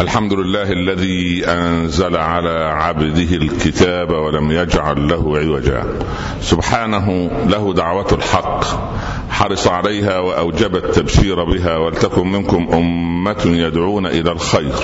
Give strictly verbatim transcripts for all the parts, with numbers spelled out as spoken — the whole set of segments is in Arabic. الحمد لله الذي أنزل على عبده الكتاب ولم يجعل له عوجا. سبحانه له دعوة الحق حرص عليها وأوجب التبشير بها. ولتكن منكم أمة يدعون إلى الخير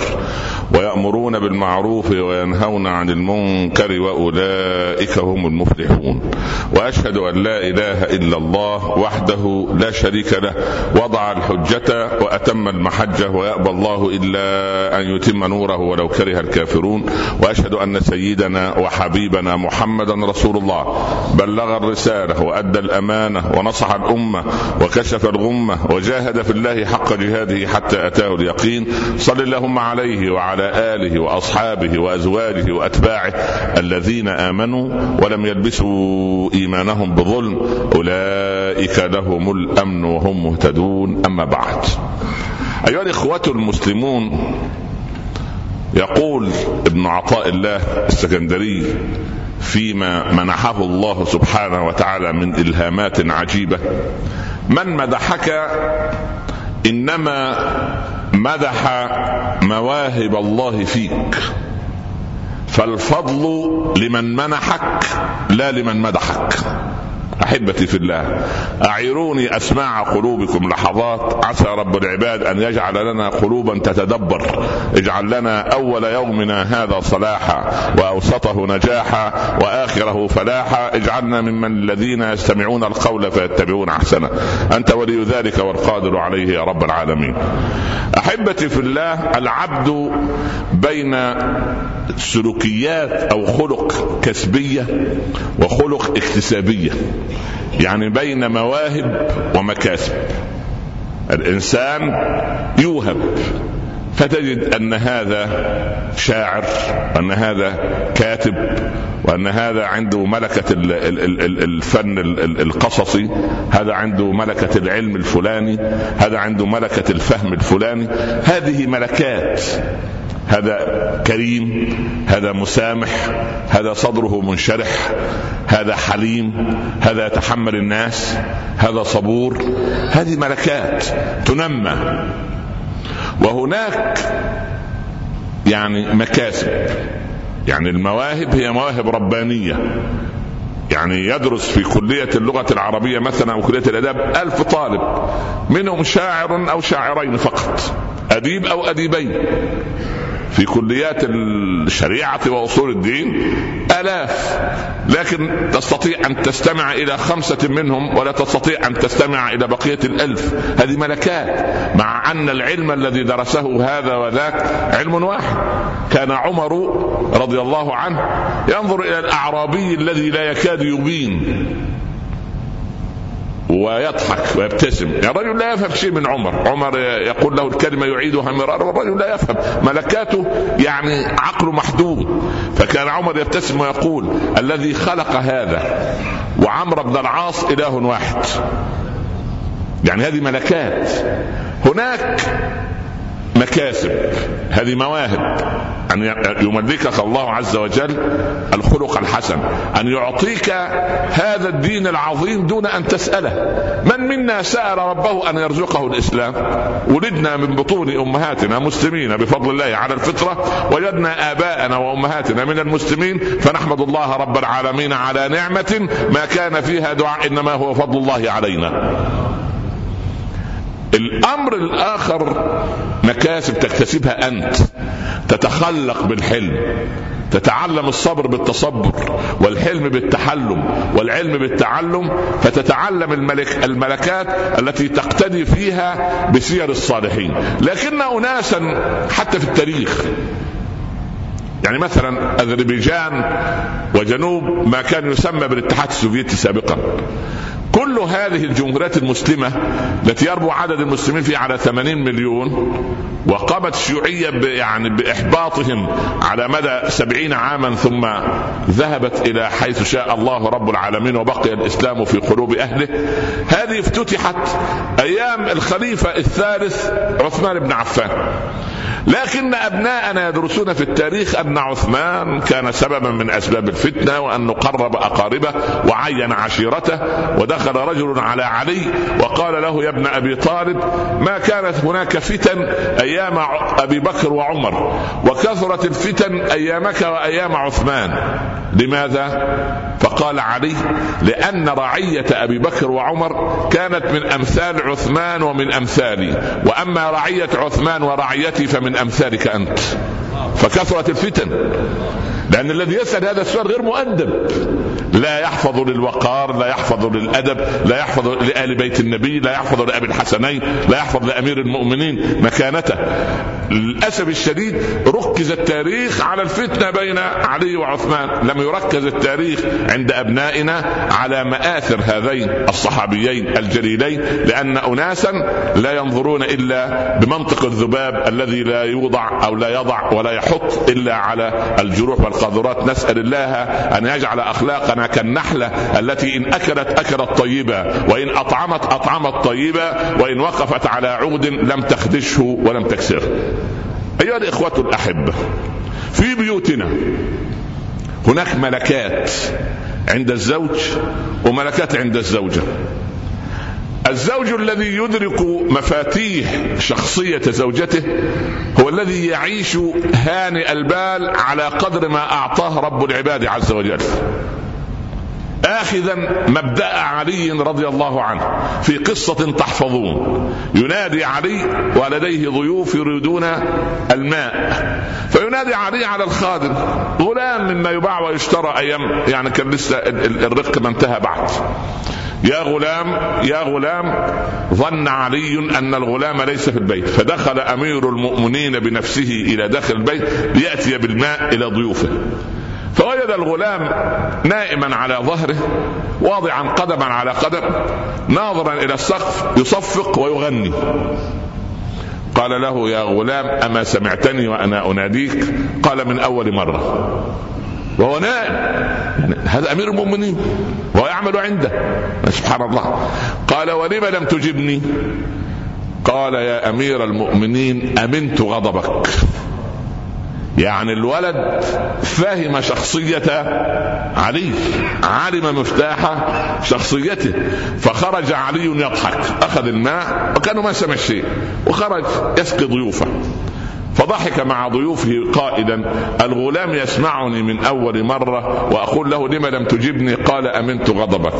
ويأمرون بالمعروف وينهون عن المنكر وأولئك هم المفلحون. وأشهد أن لا إله إلا الله وحده لا شريك له وضع الحجة وأتم المحجة ويأبى الله إلا أن يتم نوره ولو كره الكافرون. وأشهد أن سيدنا وحبيبنا محمدا رسول الله بلغ الرسالة وأدى الأمانة ونصح الأمة وكشف الغمة وجاهد في الله حق جهاده حتى أتاه اليقين. صل اللهم عليه وعلى آله وأصحابه وأزواجه وأتباعه الذين آمنوا ولم يلبسوا إيمانهم بظلم أولئك لهم الأمن وهم مهتدون. أما بعد، أيها الإخوة المسلمون، يقول ابن عطاء الله السكندري فيما منحه الله سبحانه وتعالى من إلهامات عجيبة: من مدحك إنما مدح مواهب الله فيك، فالفضل لمن منحك لا لمن مدحك. أحبتي في الله، أعيروني أسماع قلوبكم لحظات، عسى رب العباد أن يجعل لنا قلوبا تتدبر. اجعل لنا أول يومنا هذا صلاحا وأوسطه نجاحا وآخره فلاحا. اجعلنا ممن الذين يستمعون القول فيتبعون أحسنه، أنت ولي ذلك والقادر عليه يا رب العالمين. أحبتي في الله، العبد بين سلوكيات أو خلق كسبية وخلق اكتسابية، يعني بين مواهب ومكاسب. الإنسان يوهب، فتجد أن هذا شاعر وأن هذا كاتب وأن هذا عنده ملكة الفن القصصي، هذا عنده ملكة العلم الفلاني، هذا عنده ملكة الفهم الفلاني. هذه ملكات، هذا كريم، هذا مسامح، هذا صدره منشرح، هذا حليم، هذا يتحمل الناس، هذا صبور. هذه ملكات تنمى. وهناك يعني مكاسب، يعني المواهب هي مواهب ربانية. يعني يدرس في كلية اللغة العربية مثلا أو كلية الآداب ألف طالب، منهم شاعر أو شاعرين فقط، أديب أو أديبين. في كليات الشريعة وأصول الدين آلاف، لكن تستطيع أن تستمع إلى خمسة منهم ولا تستطيع أن تستمع إلى بقية الألف. هذه ملكات، مع أن العلم الذي درسه هذا وذاك علم واحد. كان عمر رضي الله عنه ينظر إلى الأعرابي الذي لا يكاد يبين ويضحك ويبتسم، يعني الرجل لا يفهم شيء من عمر. عمر يقول له الكلمة يعيدها مرارا والرجل لا يفهم، ملكاته يعني عقله محدود. فكان عمر يبتسم ويقول: الذي خلق هذا وعمرو بن العاص إله واحد. يعني هذه ملكات. هناك مكاسب، هذه مواهب، أن يملكك الله عز وجل الخلق الحسن، أن يعطيك هذا الدين العظيم دون أن تسأله. من منا سأل ربه أن يرزقه الإسلام؟ ولدنا من بطون أمهاتنا مسلمين بفضل الله على الفطرة، وجدنا آباءنا وأمهاتنا من المسلمين، فنحمد الله رب العالمين على نعمة ما كان فيها دعاء إنما هو فضل الله علينا. الأمر الآخر مكاسب تكتسبها أنت: تتخلق بالحلم، تتعلم الصبر بالتصبر، والحلم بالتحلم، والعلم بالتعلم، فتتعلم الملك الملكات التي تقتدي فيها بسير الصالحين. لكن أناسا حتى في التاريخ، يعني مثلا أذربيجان وجنوب ما كان يسمى بالاتحاد السوفيتي سابقا، كل هذه الجمهوريات المسلمة التي يربو عدد المسلمين فيها على ثمانين مليون، وقامت الشيوعية يعني بإحباطهم على مدى سبعين عاما، ثم ذهبت إلى حيث شاء الله رب العالمين وبقي الإسلام في قلوب أهله. هذه افتتحت أيام الخليفة الثالث عثمان بن عفان، لكن أبناءنا يدرسون في التاريخ أن عثمان كان سببا من أسباب الفتنة، وأن قرب أقاربه وعين عشيرته، ودخل رجل على علي وقال له يا ابن أبي طالب ما كانت هناك فتن أيام أبي بكر وعمر وكثرت الفتن أيامك وأيام عثمان، لماذا؟ فقال علي لأن رعية أبي بكر وعمر كانت من أمثال عثمان ومن أمثالي، وأما رعية عثمان ورعيتي فمن أمثالك أنت، فكثرت الفتن. لأن الذي يسأل هذا السؤال غير مؤدب، لا يحفظ للوقار، لا يحفظ للأدب، لا يحفظ لآل بيت النبي، لا يحفظ لأبي الحسنين، لا يحفظ لأمير المؤمنين مكانته. للأسف الشديد ركز التاريخ على الفتنة بين علي وعثمان، لم يركز التاريخ عند أبنائنا على مآثر هذين الصحابيين الجليلين، لأن أناسا لا ينظرون إلا بمنطق الذباب الذي لا يوضع أو لا يضع ولا يحط إلا على الجروح والقاذورات. نسأل الله أن يجعل أخلاقنا كالنحلة التي إن أكلت أكلت طيبة، وإن أطعمت أطعمت طيبة، وإن وقفت على عود لم تخدشه ولم تكسره. أيها الإخوة الأحبة، في بيوتنا هناك ملكات عند الزوج وملكات عند الزوجة. الزوج الذي يدرك مفاتيح شخصية زوجته هو الذي يعيش هانئ البال على قدر ما أعطاه رب العباد عز وجل، آخذا مبدأ علي رضي الله عنه في قصة تحفظون. ينادي علي ولديه ضيوف يريدون الماء، فينادي علي على الخادم غلام مما يباع ويشترى أيام، يعني كان لسه الرق ما انتهى بعد، يا غلام يا غلام. ظن علي أن الغلام ليس في البيت، فدخل أمير المؤمنين بنفسه إلى داخل البيت ليأتي بالماء إلى ضيوفه، فوجد الغلام نائما على ظهره، واضعا قدما على قدم، ناظرا إلى السقف يصفق ويغني. قال له يا غلام أما سمعتني وأنا أناديك؟ قال من أول مرة، وهو نائم، هذا أمير المؤمنين ويعمل عنده، سبحان الله. قال ولما لم تجبني؟ قال يا أمير المؤمنين أمنت غضبك. يعني الولد فهم شخصية علي، علم مفتاح شخصيته. فخرج علي يضحك، أخذ الماء وكانوا ما سمع شيء، وخرج يسقي ضيوفه، فضحك مع ضيوفه قائلا الغلام يسمعني من أول مرة وأقول له لما لم تجبني؟ قال أمنت غضبك.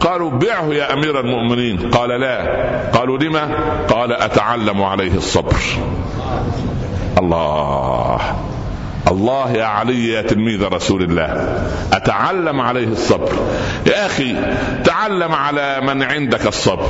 قالوا بيعه يا أمير المؤمنين. قال لا. قالوا لما؟ قال أتعلم عليه الصبر. الله الله يا علي يا تلميذ رسول الله، أتعلم عليه الصبر. يا أخي تعلم على من عندك الصبر،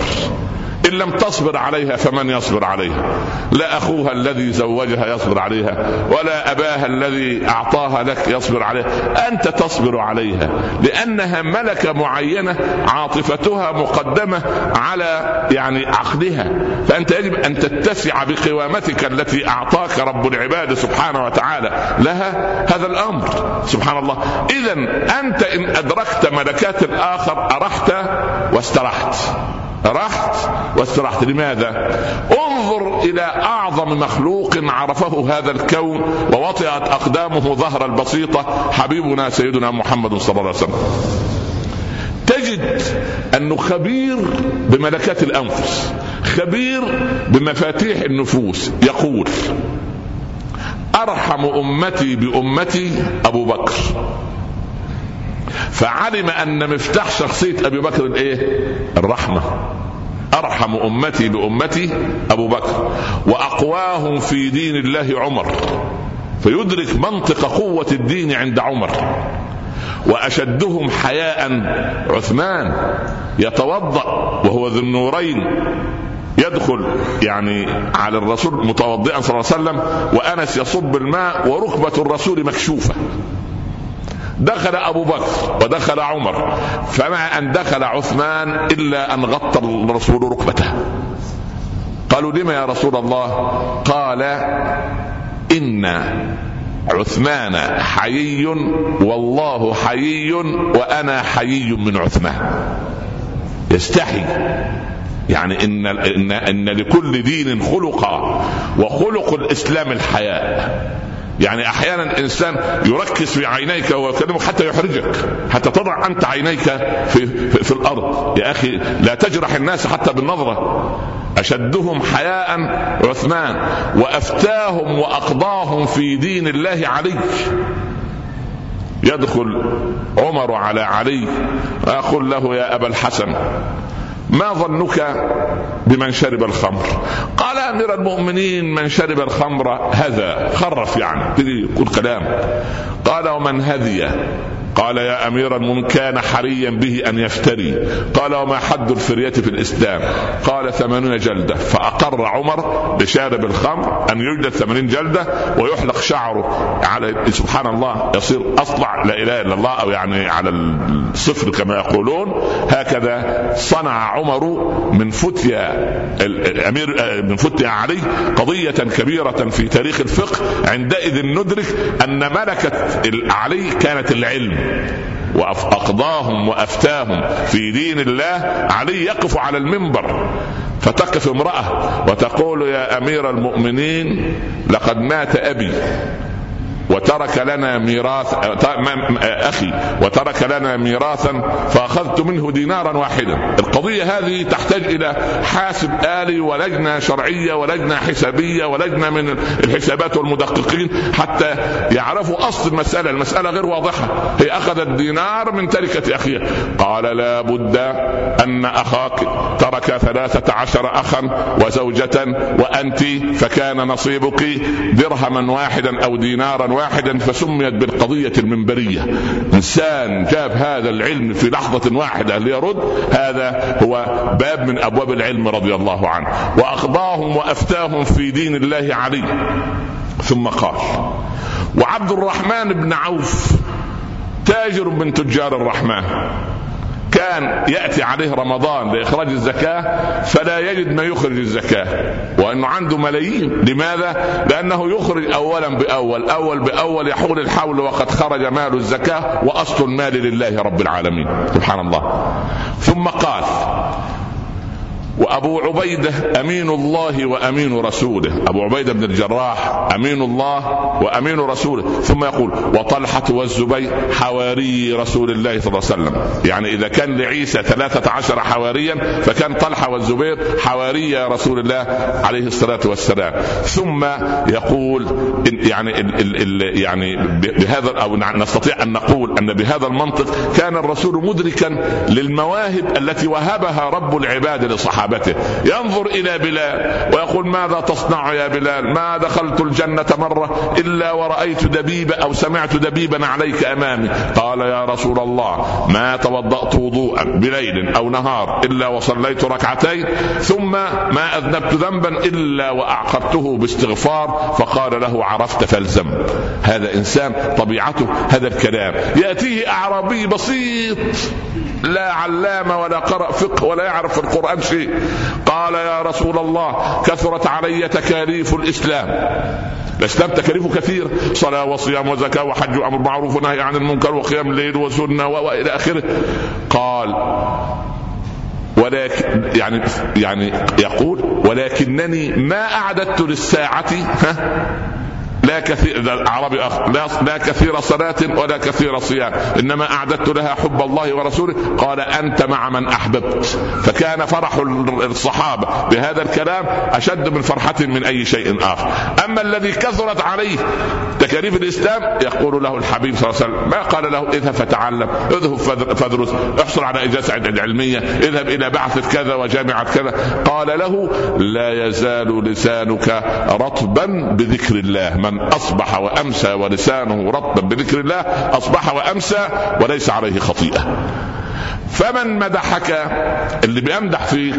إن لم تصبر عليها فمن يصبر عليها؟ لا أخوها الذي زوجها يصبر عليها، ولا أباها الذي أعطاها لك يصبر عليها، أنت تصبر عليها لأنها ملكة معينة عاطفتها مقدمة على يعني عقلها، فأنت يجب أن تتسع بقوامتك التي أعطاك رب العباد سبحانه وتعالى لها هذا الأمر، سبحان الله. إذن أنت إن أدركت ملكات الآخر أرحت واسترحت، رحت واسترحت. لماذا؟ انظر إلى أعظم مخلوق عرفه هذا الكون ووطئت أقدامه ظهر البسيطة، حبيبنا سيدنا محمد صلى الله عليه وسلم، تجد أنه خبير بملكات الأنفس، خبير بمفاتيح النفوس. يقول أرحم أمتي بأمتي أبو بكر، فعلم أن مفتاح شخصية أبي بكر الإيه؟ الرحمة. أرحم أمتي بأمتي أبو بكر وأقواهم في دين الله عمر، فيدرك منطق قوة الدين عند عمر. وأشدهم حياء عثمان، يتوضأ وهو ذو النورين، يدخل يعني على الرسول متوضئا صلى الله عليه وسلم، وأنس يصب الماء وركبة الرسول مكشوفة. دخل أبو بكر ودخل عمر، فما أن دخل عثمان إلا أن غطى الرسول ركبته. قالوا لما يا رسول الله؟ قال إن عثمان حيي والله حيي وأنا حيي من عثمان، يستحي يعني إن, إن, إن لكل دين خلقة, وخلق الإسلام الحياء. يعني أحيانا الإنسان يركز في عينيك ويكلمك حتى يحرجك, حتى تضع أنت عينيك في, في, في الأرض. يا أخي لا تجرح الناس حتى بالنظرة. أشدهم حياء عثمان, وأفتاهم وأقضاهم في دين الله علي. يدخل عمر على علي ويقول له يا أبا الحسن, ما ظنك بمن شرب الخمر؟ قال أمير المؤمنين من شرب الخمر هذا خرف, يعني تدري كل كلام. قال ومن هذي؟ قال يا أمير المؤمنين كان حريا به أن يفتري. قال وما حد الفرية في الإسلام؟ قال ثمانون جلدة. فأقر عمر بشارب الخمر أن يجلد ثمانين جلدة ويحلق شعره على, سبحان الله, يصير أصلع لا إله إلا الله, أو يعني على الصفر كما يقولون. هكذا صنع عمر من فتية الأمير من فتية علي قضية كبيرة في تاريخ الفقه. عندئذ ندرك أن ملكة علي كانت العلم, وأقضاهم وأفتاهم في دين الله. علي يقف على المنبر فتقف امرأة وتقول يا أمير المؤمنين لقد مات أبي وترك لنا ميراث أخي وترك لنا ميراثا فأخذت منه دينارا واحدا. القضية هذه تحتاج إلى حاسب آلي ولجنة شرعية ولجنة حسابية ولجنة من الحسابات والمدققين حتى يعرفوا أصل المسألة. المسألة غير واضحة. هي أخذت دينار من تركة أخيها. قال لا بد أن أخاك ترك ثلاثة عشر أخا وزوجة وأنت فكان نصيبك درهما واحدا أو دينارا واحدا, فسميت بالقضية المنبرية. إنسان جاب هذا العلم في لحظة واحدة ليرد. هذا هو باب من أبواب العلم رضي الله عنه. وأقضاهم وأفتاهم في دين الله علي. ثم قال وعبد الرحمن بن عوف تاجر من تجار الرحمن كان يأتي عليه رمضان لإخراج الزكاة فلا يجد ما يخرج الزكاة, وأنه عنده ملايين. لماذا؟ لأنه يخرج أولا بأول أول بأول يحول الحول وقد خرج مال الزكاة وأصل المال لله رب العالمين, سبحان الله. ثم قال وأبو عبيدة أمين الله وأمين رسوله. أبو عبيدة بن الجراح أمين الله وأمين رسوله. ثم يقول وطلحة والزبير حواري رسول الله صلى الله عليه وسلم. يعني إذا كان لعيسى ثلاثة عشر حواريا فكان طلحة والزبير حواري رسول الله عليه الصلاة والسلام. ثم يقول يعني ال ال ال يعني بهذا, أو نستطيع أن نقول أن بهذا المنطق كان الرسول مدركا للمواهب التي وهبها رب العباد لصحابه. ينظر إلى بلال ويقول ماذا تصنع يا بلال؟ ما دخلت الجنة مرة إلا ورأيت دبيبة أو سمعت دبيبا عليك أمامي. قال يا رسول الله ما توضأت وضوءا بليل أو نهار إلا وصليت ركعتين, ثم ما أذنبت ذنبا إلا وأعقبته باستغفار. فقال له عرفت فالذنب. هذا إنسان طبيعته هذا الكلام. يأتيه أعرابي بسيط لا علامة ولا قرأ فقه ولا يعرف القرآن شيء, قال يا رسول الله كثرت علي تكاليف الإسلام. الإسلام تكاليفه كثير, صلاة وصيام وزكاة وحج وأمر معروف ونهي عن المنكر وقيام الليل وسنة وإلى آخره. قال ولكن يعني يعني يقول ولكنني ما أعددت للساعة ها لا كثير, العربي أخ لا كثير صلاة ولا كثير صيام, إنما أعددت لها حب الله ورسوله. قال أنت مع من أحببت. فكان فرح الصحابة بهذا الكلام أشد من فرحة من أي شيء آخر. أما الذي كثرت عليه تكاليف الإسلام يقول له الحبيب صلى الله عليه وسلم ما قال له اذهب فتعلم, اذهب فادرس, احصل على إجازة علمية, اذهب إلى بعثة كذا وجامعة كذا. قال له لا يزال لسانك رطبا بذكر الله. من أصبح وأمسى ولسانه رطبا بذكر الله أصبح وأمسى وليس عليه خطيئة. فمن مدحك, اللي بيمدح فيك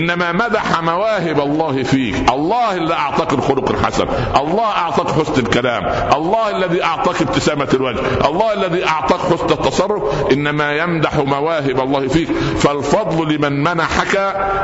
إنما مدح مواهب الله فيك. الله اللي أعطاك الخلق الحسن, الله أعطاك حسن الكلام, الله الذي أعطاك ابتسامة الوجه, الله الذي أعطاك حسن التصرف. إنما يمدح مواهب الله فيك. فالفضل لمن منحك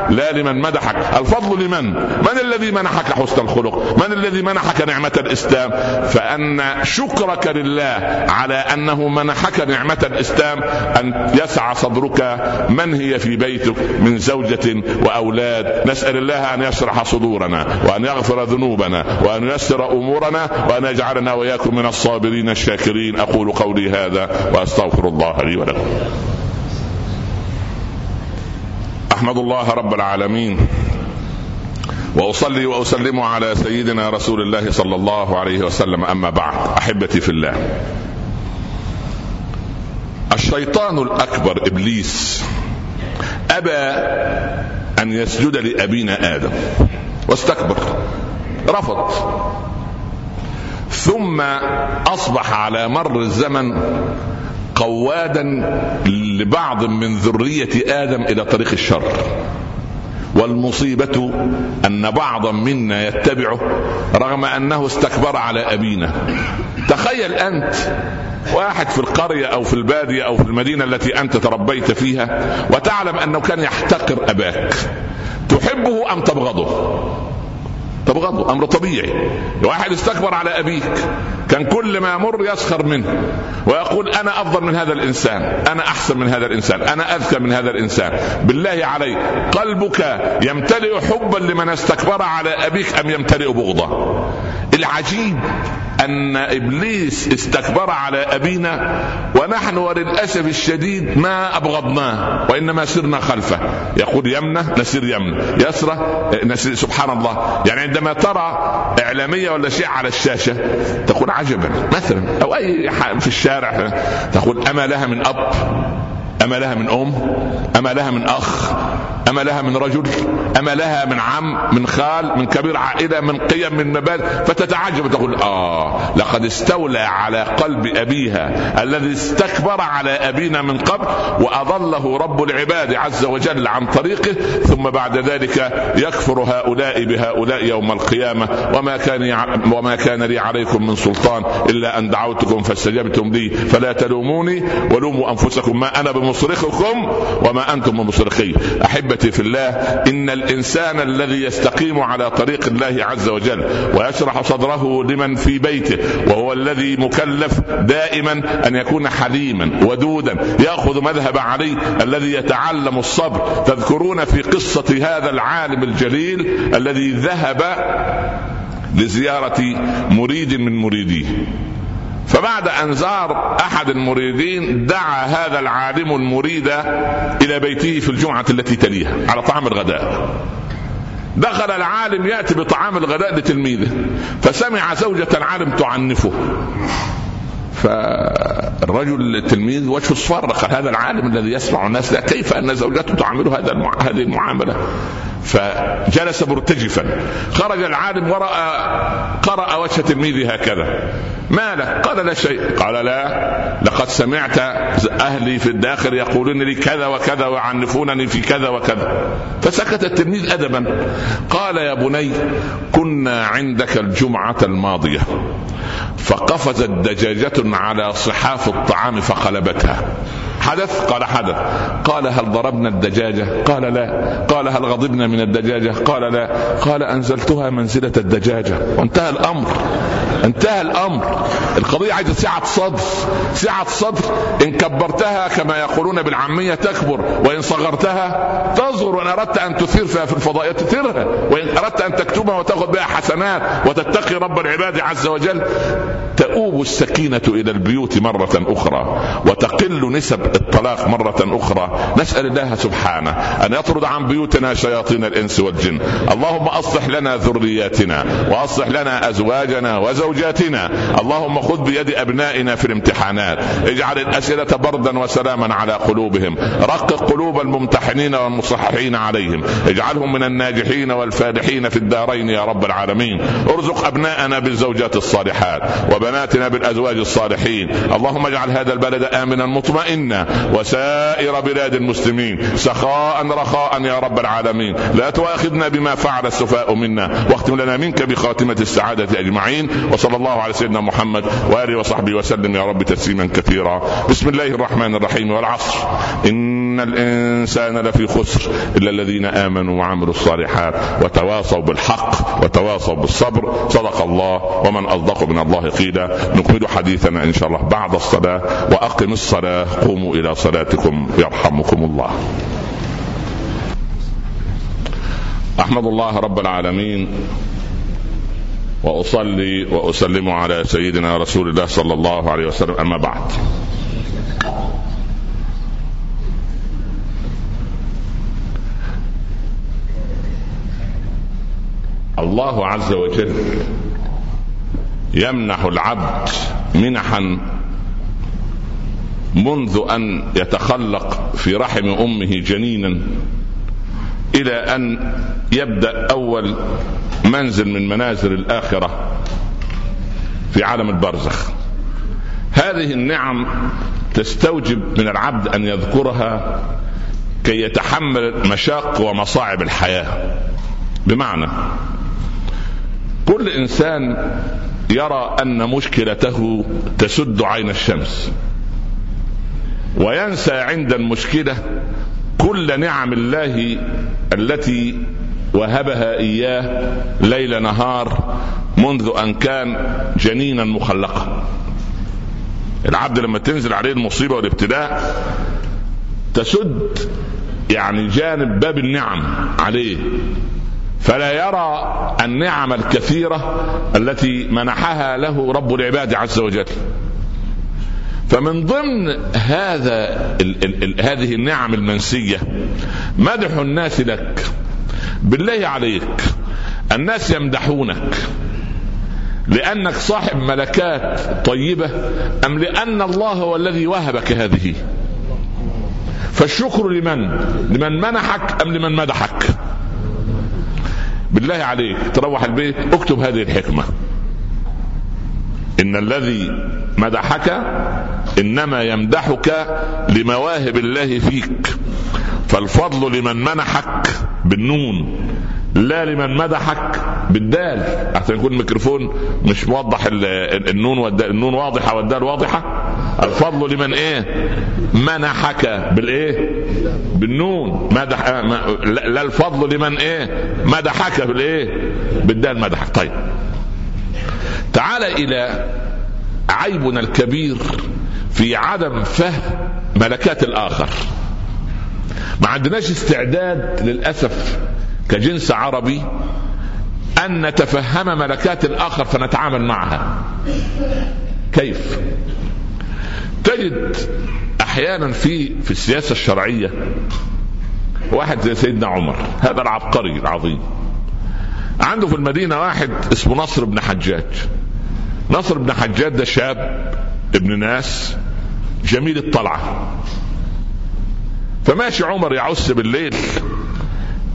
لا لمن مدحك. الفضل لمن؟ من الذي منحك حسن الخلق؟ من الذي منحك نعمة الإسلام؟ فأن شكرك لله على أنه منحك نعمة الإسلام أن يسعى وسع صدرك من هي في بيتك من زوجة وأولاد. نسأل الله أن يشرح صدورنا وأن يغفر ذنوبنا وأن ييسر أمورنا وأن يجعلنا وإياكم من الصابرين الشاكرين. أقول قولي هذا وأستغفر الله لي ولكم. أحمد الله رب العالمين وأصلي وأسلم على سيدنا رسول الله صلى الله عليه وسلم. أما بعد أحبتي في الله، الشيطان الأكبر إبليس أبى أن يسجد لأبينا آدم واستكبر، رفض، ثم أصبح على مر الزمن قوادا لبعض من ذرية آدم إلى طريق الشر. والمصيبة أن بعضا منا يتبعه رغم أنه استكبر على أبينا. تخيل أنت واحد في القرية أو في البادية أو في المدينة التي أنت تربيت فيها وتعلم أنه كان يحتقر أباك، تحبه أم تبغضه؟ تبغضه، أمر طبيعي. واحد استكبر على أبيك كان كل ما يمر يسخر منه ويقول أنا أفضل من هذا الإنسان، أنا أحسن من هذا الإنسان، أنا أذكى من هذا الإنسان. بالله عليك، قلبك يمتلئ حبا لمن استكبر على أبيك أم يمتلئ بغضا؟ العجيب أن إبليس استكبر على أبينا ونحن وللأسف الشديد ما أبغضناه وإنما سرنا خلفه. يقول يمنة نسير يمنة، يسرة نسير. سبحان الله، يعني عندما ترى إعلامية ولا شيء على الشاشة تقول عجبا مثلا، أو أي في الشارع تقول أما لها من أب، أما لها من أم، أما لها من أخ، أما لها من رجل، أما لها من عم، من خال، من كبير عائلة، من قيم، من مبادئ. فتتعجب وتقول آه لقد استولى على قلب أبيها الذي استكبر على أبينا من قبل وأضله رب العباد عز وجل عن طريقه، ثم بعد ذلك يكفر هؤلاء بهؤلاء يوم القيامة. وما كان وما كان لي عليكم من سلطان إلا أن دعوتكم فاستجبتم لي فلا تلوموني ولوموا أنفسكم، ما أنا بمصرخكم وما أنتم بمصرخي. أحب في الله، إن الإنسان الذي يستقيم على طريق الله عز وجل ويشرح صدره لمن في بيته، وهو الذي مكلف دائما أن يكون حليما ودودا، يأخذ مذهب علي الذي يتعلم الصبر. تذكرون في قصة هذا العالم الجليل الذي ذهب لزيارة مريد من مريديه، فبعد أن زار أحد المريدين دعا هذا العالم المريد إلى بيته في الجمعة التي تليها على طعام الغداء. دخل العالم يأتي بطعام الغداء لتلميذه، فسمع زوجة العالم تعنفه، فالرجل التلميذ وجهه اصفر، قال هذا العالم الذي يسمع الناس، لا، كيف أن زوجته تعامل هذا هذه المعاملة؟ فجلس مرتجفا. خرج العالم ورأى قرأ وجه تلميذه هكذا، ما له؟ قال لا شيء. قال لا، لقد سمعت أهلي في الداخل يقولون لي كذا وكذا ويعنفونني في كذا وكذا. فسكت التلميذ أدبا. قال يا بني، كنا عندك الجمعة الماضية فقفزت دجاجة على صحاف الطعام فقلبتها، حدث؟ قال حدث. قال هل ضربنا الدجاجة؟ قال لا. قال هل غضبنا من الدجاجة؟ قال لا. قال أنزلتها منزلة الدجاجة، وانتهى الأمر، انتهى الأمر. القضية عايزة سعة صدر، سعة صدر. إن كبرتها كما يقولون بالعامية تكبر، وإن صغرتها تصغر. وإن أردت أن تثير فيها في الفضائيات تثيرها، وإن أردت أن تكتبها وتأخذ بها حسنات وتتقي رب العباد عز وجل. تؤوب السكينة إلى البيوت مرة أخرى، وتقل نسب الطلاق مرة أخرى. نسأل الله سبحانه أن يطرد عن بيوتنا شياطين الإنس والجن. اللهم أصلح لنا ذرياتنا، وأصلح لنا أزواجنا وزوجاتنا. اللهم خذ بيد أبنائنا في الامتحانات، اجعل الأسئلة بردا وسلاما على قلوبهم، رقق قلوب الممتحنين والمصححين عليهم، اجعلهم من الناجحين والفالحين في الدارين يا رب العالمين. ارزق أبناءنا بالزوجات الصالحات وبناتنا بالأزواج الصالحين. اللهم اجعل هذا البلد آمنا مطمئنا، وسائر بلاد المسلمين سخاء رخاء يا رب العالمين. لا تؤاخذنا بما فعل السفهاء منا، واختم لنا منك بخاتمة السعادة أجمعين. وصلى الله على سيدنا محمد وآله وصحبه وسلم يا رب تسليما كثيرا. بسم الله الرحمن الرحيم. والعصر، إن الإنسان لفي خسر إلا الذين آمنوا وعملوا الصالحات وتواصوا بالحق وتواصوا بالصبر. صدق الله ومن أصدق من الله قيلا. طويلة نكمل حديثنا إن شاء الله بعد الصلاة. وأقم الصلاة، قوموا إلى صلاتكم يرحمكم الله. أحمد الله رب العالمين، وأصلي وأسلم على سيدنا رسول الله صلى الله عليه وسلم، أما بعد. الله عز وجل يمنح العبد منحا منذ أن يتخلق في رحم أمه جنينا إلى أن يبدأ أول منزل من منازل الآخرة في عالم البرزخ. هذه النعم تستوجب من العبد أن يذكرها كي يتحمل مشاق ومصاعب الحياة. بمعنى كل إنسان يرى أن مشكلته تسد عين الشمس، وينسى عند المشكلة كل نعم الله التي وهبها إياه ليل نهار منذ أن كان جنينا مخلقا. العبد لما تنزل عليه المصيبة والابتلاء تسد يعني جانب باب النعم عليه، فلا يرى النعم الكثيرة التي منحها له رب العباد عز وجل. فمن ضمن هذا ال ال ال هذه النعم المنسية مدح الناس لك. بالله عليك، الناس يمدحونك لأنك صاحب ملكات طيبة أم لأن الله هو الذي وهبك هذه؟ فالشكر لمن؟ لمن منحك أم لمن مدحك؟ بالله عليك تروح البيت اكتب هذه الحكمة: إن الذي مدحك إنما يمدحك لمواهب الله فيك، فالفضل لمن منحك بالنون لا لمن مدحك بالدال، عشان يكون الميكروفون مش موضح النون والدال، النون واضحة والدال واضحة. الفضل لمن ايه منحك بالايه بالنون مدح، لا الفضل لمن ايه مدحك بالايه بالدال مدحك. طيب تعال الى عيبنا الكبير في عدم فهم ملكات الاخر. ما عندناش استعداد للأسف كجنس عربي أن نتفهم ملكات الآخر فنتعامل معها. كيف؟ تجد أحيانا في في السياسة الشرعية واحد زي سيدنا عمر، هذا العبقري العظيم، عنده في المدينة واحد اسمه نصر بن حجاج. نصر بن حجاج ده شاب ابن ناس جميل الطلعة. فماشي عمر يعس بالليل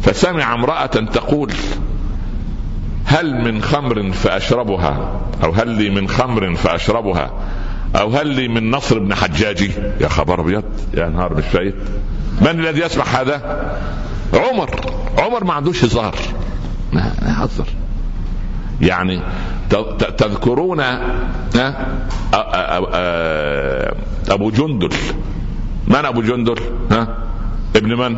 فسمع امرأة تقول: هل من خمر فأشربها، أو هل لي من خمر فأشربها، أو هل لي من نصر بن حجاجي. يا خبر أبيض، يا نهار مش فايت، من الذي يسمح هذا؟ عمر. عمر ما عندوش هزار، ما هزر يعني. تذكرون أبو جندل. من أبو جندل؟ ها؟ ابن من؟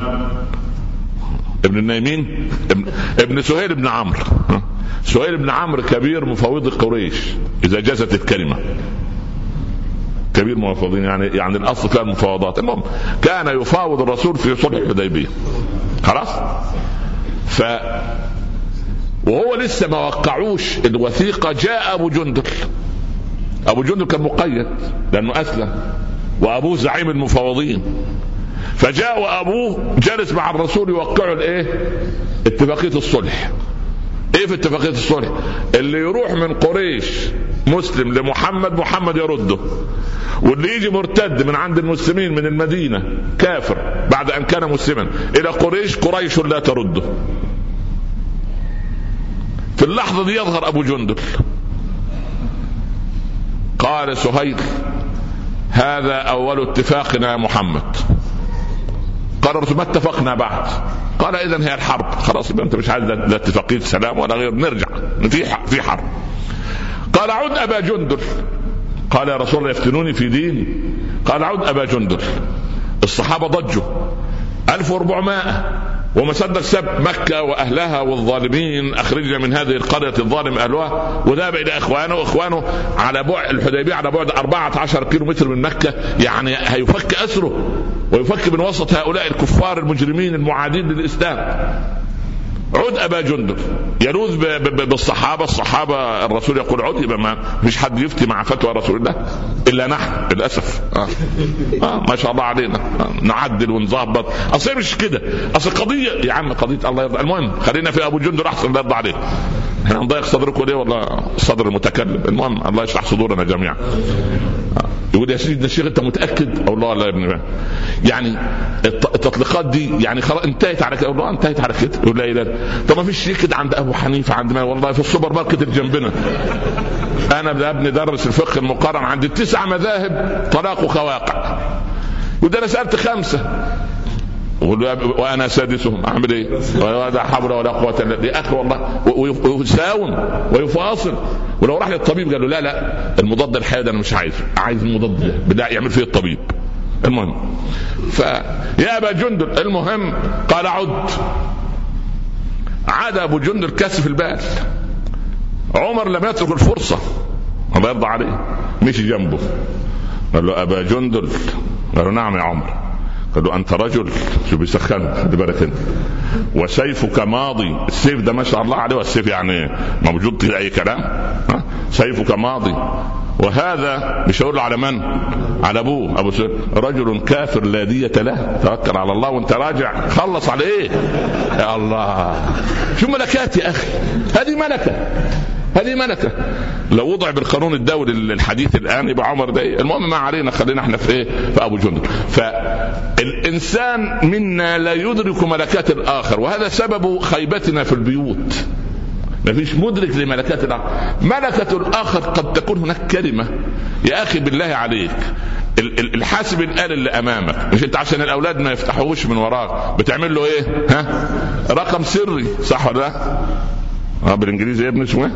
ابن النايمين؟ ابن, ابن سهيل بن عمرو. سهيل بن عمرو كبير مفوض قريش إذا جازت الكلمة، كبير مفوضين يعني يعني الأصل كان مفاوضات. المهم كان يفاوض الرسول في صلح الحديبية، خلاص. ف وهو لسه ما وقعوش الوثيقة جاء أبو جندل. أبو جندل كان مقيد لأنه أسلم، وأبوه زعيم المفاوضين، فجاء وأبوه جلس مع الرسول يوقعوا الإيه؟ اتفاقية الصلح. إيه في اتفاقية الصلح؟ اللي يروح من قريش مسلم لمحمد، محمد يرده، واللي يجي مرتد من عند المسلمين من المدينة كافر بعد أن كان مسلما إلى قريش، قريش لا ترده. في اللحظة دي يظهر أبو جندل. قال سهيل: هذا أول اتفاقنا يا محمد. قال: ما اتفقنا بعد. قال: إذن هي الحرب. خلاص أنت مش عايز لا اتفاقية سلام ولا غير، نرجع في حرب. قال: عد أبا جندل. قال: يا رسول الله يفتنوني في ديني. قال: عد أبا جندل. الصحابة ضجوا ألف وأربعمائة ومصدر السبت مكة وأهلها والظالمين، أخرجنا من هذه القرية الظالم أهلها، وذهب إلى إخوانه وإخوانه على بعد الحديبية على بعد أربعة عشر كيلو متر من مكة، يعني هيفك أسره ويفك من وسط هؤلاء الكفار المجرمين المعادين للإسلام. عود أبا جندل يلوذ بالصحابة، الصحابة الرسول يقول عود، يبقى ما مش حد يفتي مع فتوى رسول الله إلا نحن للأسف. آه. آه. ما شاء الله علينا، آه. نعدل ونظبط، أصلا مش كده، أصل قضية يا عم قضية الله يرضى. المهم خلينا في أبو جندل أحسن الله يرضى عليه، احنا نضيق صدركم ليه والله صدر المتكلم. المهم الله يشرح صدورنا جميعا. آه. يقول يا سيدنا الشيخ أنت متأكد؟ أو الله لا يا ابن، يعني التطليقات دي يعني خلاص انتهت على كده، انتهت على كده. يقول لا إله. طب ما فيش كده عند أبو حنيفة، عند ما والله في السوبر ماركت الجنبنا، أنا بدأ ندرس الفقه المقارن عند التسع مذاهب طلاق وخواقع، وده أنا سألت خمسة وأنا سادسهم، أعمل إيه؟ ولا حول ولا قوة إلا بالله أخي والله، ويساوم ويفاصل، ولو راح للطبيب قال له لا لا المضاد الحيوي ده أنا مش عايزه، عايز المضاد ده بدأ يعمل فيه الطبيب. المهم فيا أبا جندل، المهم قال عد، عاد أبو جندل كاسف البال. عمر لم يترك الفرصة، الله يرضى عليه، مشي جنبه قال له أبا جندل، قال له نعم يا عمر، قال له أنت رجل، شو بيسخن دبرتين، وسيفك ماضي، السيف ده ما شاء الله عليه، والسيف يعني موجود في أي كلام، ها؟ سيفك ماضي، وهذا مش هقول على من، على أبوه أبو سيف، رجل كافر لا دية له، توكل على الله وانت راجع، خلص على إيه يا الله، شو ملكات يا أخي، هذه ملكة، هذه ملكة، لو وضع بالقانون الدولي الحديث الآن يبقى عمر ده. المهم ما علينا، خلينا احنا في ايه، في أبو جندل. فالإنسان منا لا يدرك ملكات الآخر، وهذا سبب خيبتنا في البيوت، ما فيش مدرك لملكات الآخر. ملكة الآخر قد تكون هناك كلمة يا أخي بالله عليك، الحاسب الآلي اللي أمامك، مش أنت عشان الأولاد ما يفتحوش من وراك بتعمل له إيه، ها؟ رقم سري، صح ولا لا؟ اه بالانجليزي يا ابن اسمه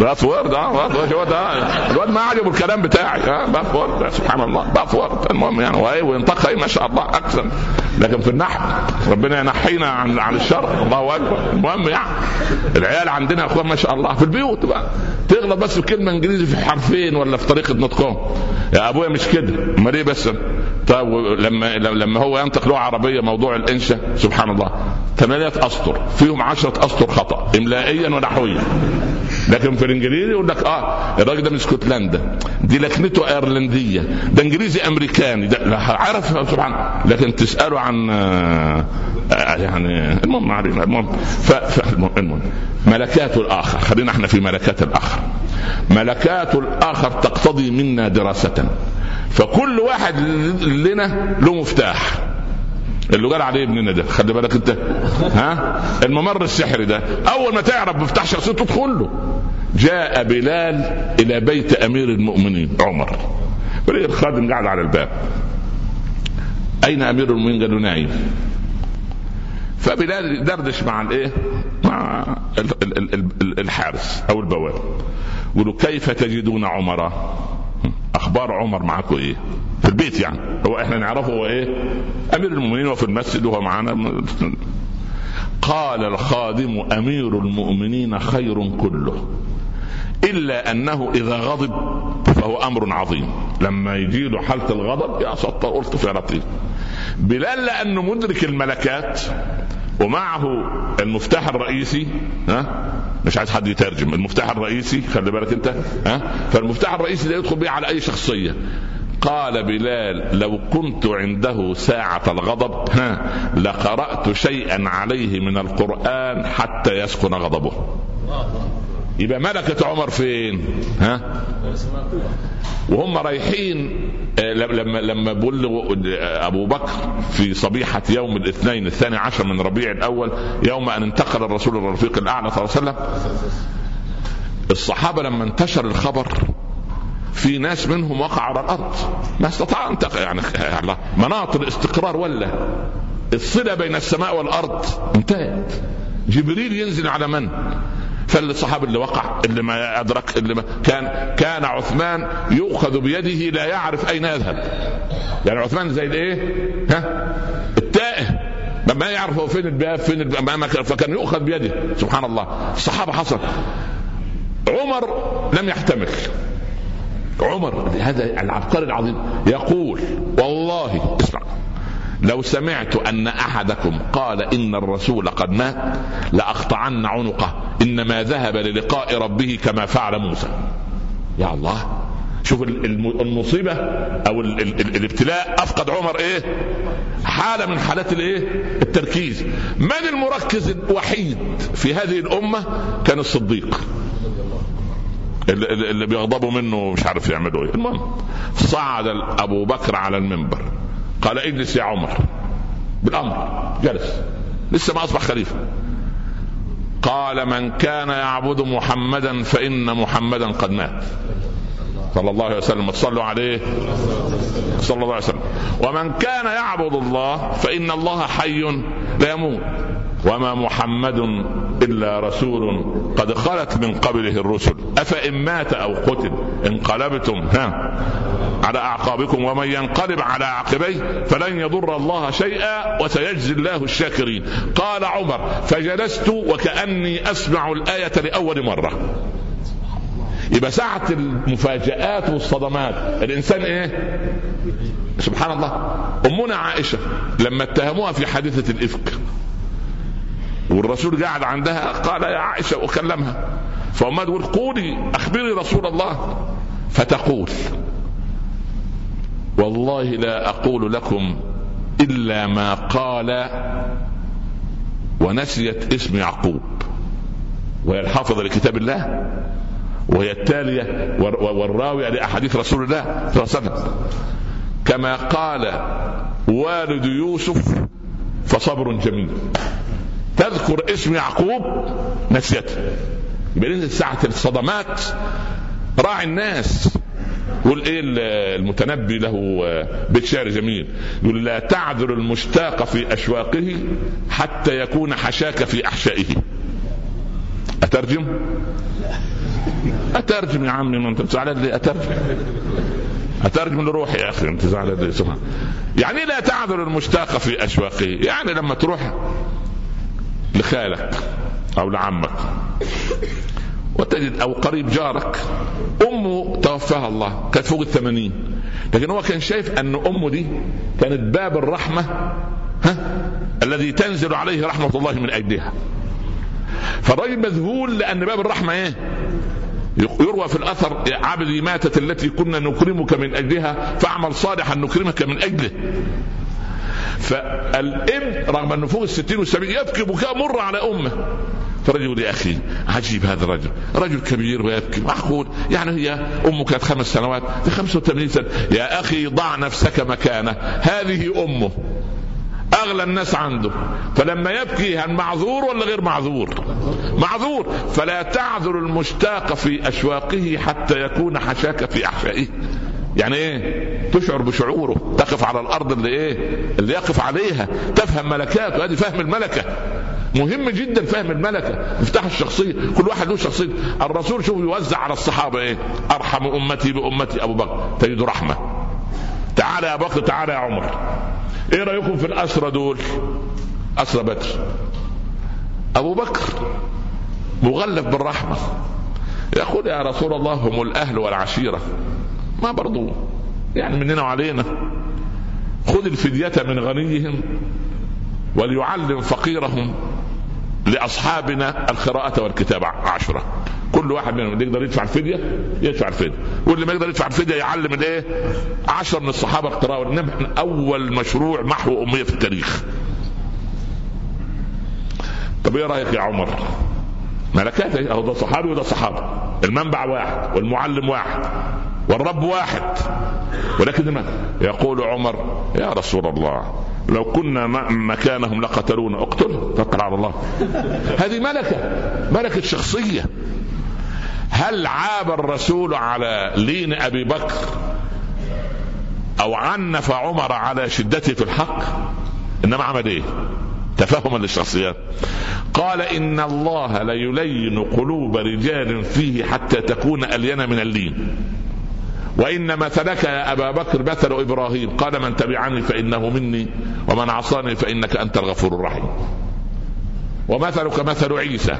باسورد، اه الواد الواد ما عجبه الكلام بتاعي، اه باسورد، سبحان الله باسورد. المهم يعني وايه وينطقها ما شاء الله احسن، لكن في النحو ربنا ينحينا عن عن الشر، الله اكبر. المهم يعني العيال عندنا اخوان ما شاء الله في البيوت بقى تغلط بس كلمه انجليزي في حرفين ولا في طريقه نطقهم، يا ابويا مش كده، امال ايه بس. طب لما لما هو ينطق لغه عربيه موضوع الانشاء سبحان الله ثمانية اسطر فيهم عشرة اسطر خطا املائيا ونحويا، لكن في الانجليزي يقول لك اه الراجل ده من اسكتلندا، دي لكنته ايرلنديه، ده انجليزي امريكاني، ده عارف سبحان الله، لكن تساله عن يعني المهم علينا. المهم فالمهم ملكات الاخر، خلينا احنا في ملكات الاخر. ملكات الاخر تقتضي منا دراسه، فكل واحد لنا له مفتاح، اللي قال عليه ابننا ده خلي بالك انت، ها الممر السحري ده اول ما تعرف مفتاح شخصيته تدخل له. جاء بلال الى بيت امير المؤمنين عمر، بلال الخادم قاعد على الباب، اين امير المؤمنين؟ قالوا نايم. فبلال دردش مع الايه، مع الحارس او البواب، قالوا كيف تجدون عمر، اخبار عمر معكم ايه في البيت، يعني هو احنا نعرفه هو ايه امير المؤمنين وفي المسجد وهو معنا. قال الخادم امير المؤمنين خير كله الا انه اذا غضب فهو امر عظيم، لما يجي له حالة الغضب يا سطر قلت في لطيف. بلال لانه مدرك الملكات ومعه المفتاح الرئيسي، ها مش عايز حد يترجم، المفتاح الرئيسي خلي بالك انت، ها فالمفتاح الرئيسي ده يدخل بيه على اي شخصية. قال بلال لو كنت عنده ساعة الغضب ها لقرأت شيئا عليه من القرآن حتى يسكن غضبه. يبقى ملكة عمر فين، ها وهم رايحين لما لما بلغوا أبو بكر في صبيحة يوم الاثنين الثاني عشر من ربيع الأول يوم أن انتقل الرسول الرفيق الأعلى صلى الله عليه وسلم، الصحابة لما انتشر الخبر في ناس منهم وقع على الأرض ما استطاع أن تقع، يعني مناط الاستقرار ولا الصلة بين السماء والأرض انتهت، جبريل ينزل على من؟ فالصحاب اللي وقع اللي ما أدرك اللي ما كان كان عثمان يؤخذ بيده لا يعرف أين يذهب، يعني عثمان زي الإيه، ها التائه ما يعرفوا فين الباب فين الباب فكان يؤخذ بيده. سبحان الله. الصحابة حصل عمر لم يحتمل. عمر هذا العبقري العظيم يقول والله اسمع لو سمعت أن أحدكم قال إن الرسول قد مات لأقطعن عنقه إنما ذهب للقاء ربه كما فعل موسى. يا الله شوف المصيبة أو الابتلاء. أفقد عمر إيه حالة من حالات الإيه التركيز. من المركز الوحيد في هذه الأمة؟ كان الصديق اللي بيغضبوا منه مش عارف يعملوا إيه. المهم صعد أبو بكر على المنبر قال اجلس يا عمر بالأمر. جلس لسه ما أصبح خليفة. قال من كان يعبد محمدا فإن محمدا قد مات صلى الله عليه وسلم صلوا عليه صلى الله عليه وسلم. ومن كان يعبد الله فإن الله حي لا يموت وما محمد إلا رسول قد خلت من قبله الرسل أفإن مات أو قتل انقلبتم ها على أعقابكم ومن ينقلب على عقبيه فلن يضر الله شيئا وسيجزي الله الشاكرين. قال عمر فجلست وكأني أسمع الآية لأول مرة. يبقى ساعة المفاجآت والصدمات الإنسان إيه سبحان الله. أمنا عائشة لما اتهموها في حادثة الإفك والرسول قاعد عندها قال يا عائشة أكلمها فأمها تقول قولي أخبري رسول الله فتقول والله لا أقول لكم إلا ما قال ونسيت اسم يعقوب وهي الحافظة لكتاب الله وهي التالية والراوية لأحاديث رسول الله صلى الله عليه وسلم كما قال والد يوسف فصبر جميل. تذكر اسم يعقوب نسيته. يبقى ساعة الصدمات راعي الناس. يقول ايه المتنبي له بيت شعر جميل يقول لا تعذر المشتاق في أشواقه حتى يكون حشاك في أحشائه. أترجم؟ أترجم يا عمي ما أنت زعلان ليه؟ أترجم أترجم لروحي يا أخي أنت زعلان ليه؟ سبحان يعني لا تعذر المشتاق في أشواقه. يعني لما تروح لخالك أو لعمك وتجد أو قريب جارك أمه توفاها الله كانت فوق الثمانين لكن هو كان شايف أن أمه دي كانت باب الرحمة ها؟ الذي تنزل عليه رحمة الله من أجلها. فالرجل مذهول لأن باب الرحمة إيه يروى في الأثر عبدي ماتت التي كنا نكرمك من أجلها فأعمل صالحا نكرمك من أجله. فالابن رغم أنه فوق الستين والسبعين يبكي بكاء مر على أمه. فرجل يا أخي عجيب هذا الرجل رجل كبير ويبكي معقول يعني هي أمك كانت خمس سنوات في خمسة وثمانين سنة. يا أخي ضع نفسك مكانه. هذه أمه أغلى الناس عنده فلما يبكي هل معذور ولا غير معذور؟ معذور. فلا تعذر المشتاق في أشواقه حتى يكون حشاك في أحشائه. يعني ايه تشعر بشعوره تقف على الارض اللي ايه اللي يقف عليها تفهم ملكاته. هذه فهم الملكة مهم جدا. فهم الملكة افتح الشخصية كل واحد له شخصية. الرسول شوف يوزع على الصحابة ايه ارحم امتي بامتي ابو بكر تجد رحمة. تعالى يا ابو بكر تعالى يا عمر ايه رايكم في الاسرى دول اسرى بدر. ابو بكر مغلف بالرحمة يقول يا رسول الله هم الاهل والعشيرة ما برضو يعني مننا وعلينا خذ الفدية من غنيهم وليعلم فقيرهم لأصحابنا القراءة والكتابة عشرة. كل واحد منهم اللي يقدر يدفع الفدية يدفع الفدية واللي ما يقدر يدفع الفدية يعلم الايه عشر من الصحابة القراءة والنبي. أول مشروع محو أمية في التاريخ. طب ايه رأيك يا عمر ملكات ايه ده صحابي وده صحابي المنبع واحد والمعلم واحد والرب واحد. ولكن ما يقول عمر يا رسول الله لو كنا مكانهم لقتلون اقتله توكل على الله. هذه ملكة ملكة شخصية. هل عاب الرسول على لين أبي بكر أو عنف عمر على شدته في الحق؟ إنما عمل إيه تفهما للشخصيات. قال إن الله ليلين قلوب رجال فيه حتى تكون ألين من اللين وإنما سلك يا أبا بكر مثل إبراهيم قال من تبعني فإنه مني ومن عصاني فإنك أنت الغفور الرحيم. ومثلك مثل عيسى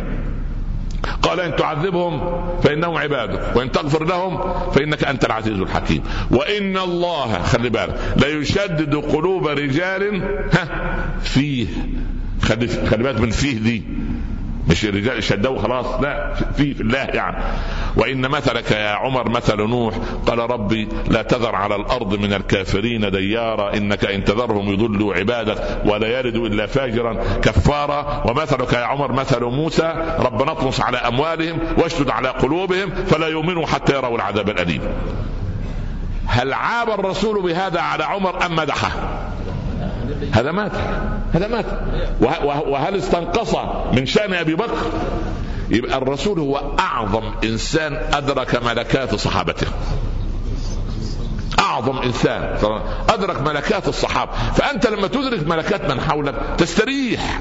قال إن تعذبهم فإنهم عبادك وإن تغفر لهم فإنك أنت العزيز الحكيم. وإن الله خلي بالك لا يشدد قلوب رجال ها فيه خلي, خلي بالك من فيه دي مش الرجال شدوا خلاص لا في في الله يعني. وإن مثلك يا عمر مثل نوح قال ربي لا تذر على الأرض من الكافرين ديارا إنك إن تذرهم يضلوا عبادك ولا يلدوا إلا فاجرا كفارا. ومثلك يا عمر مثل موسى ربنا اطمس على أموالهم واشدد على قلوبهم فلا يؤمنوا حتى يروا العذاب الأليم. هل عاب الرسول بهذا على عمر أم مدحه؟ هذا مات هذا مات وهل استنقص من شأن أبي بكر؟ يبقى الرسول هو أعظم إنسان أدرك ملكات صحابته، أعظم إنسان أدرك ملكات الصحابة. فأنت لما تدرك ملكات من حولك تستريح.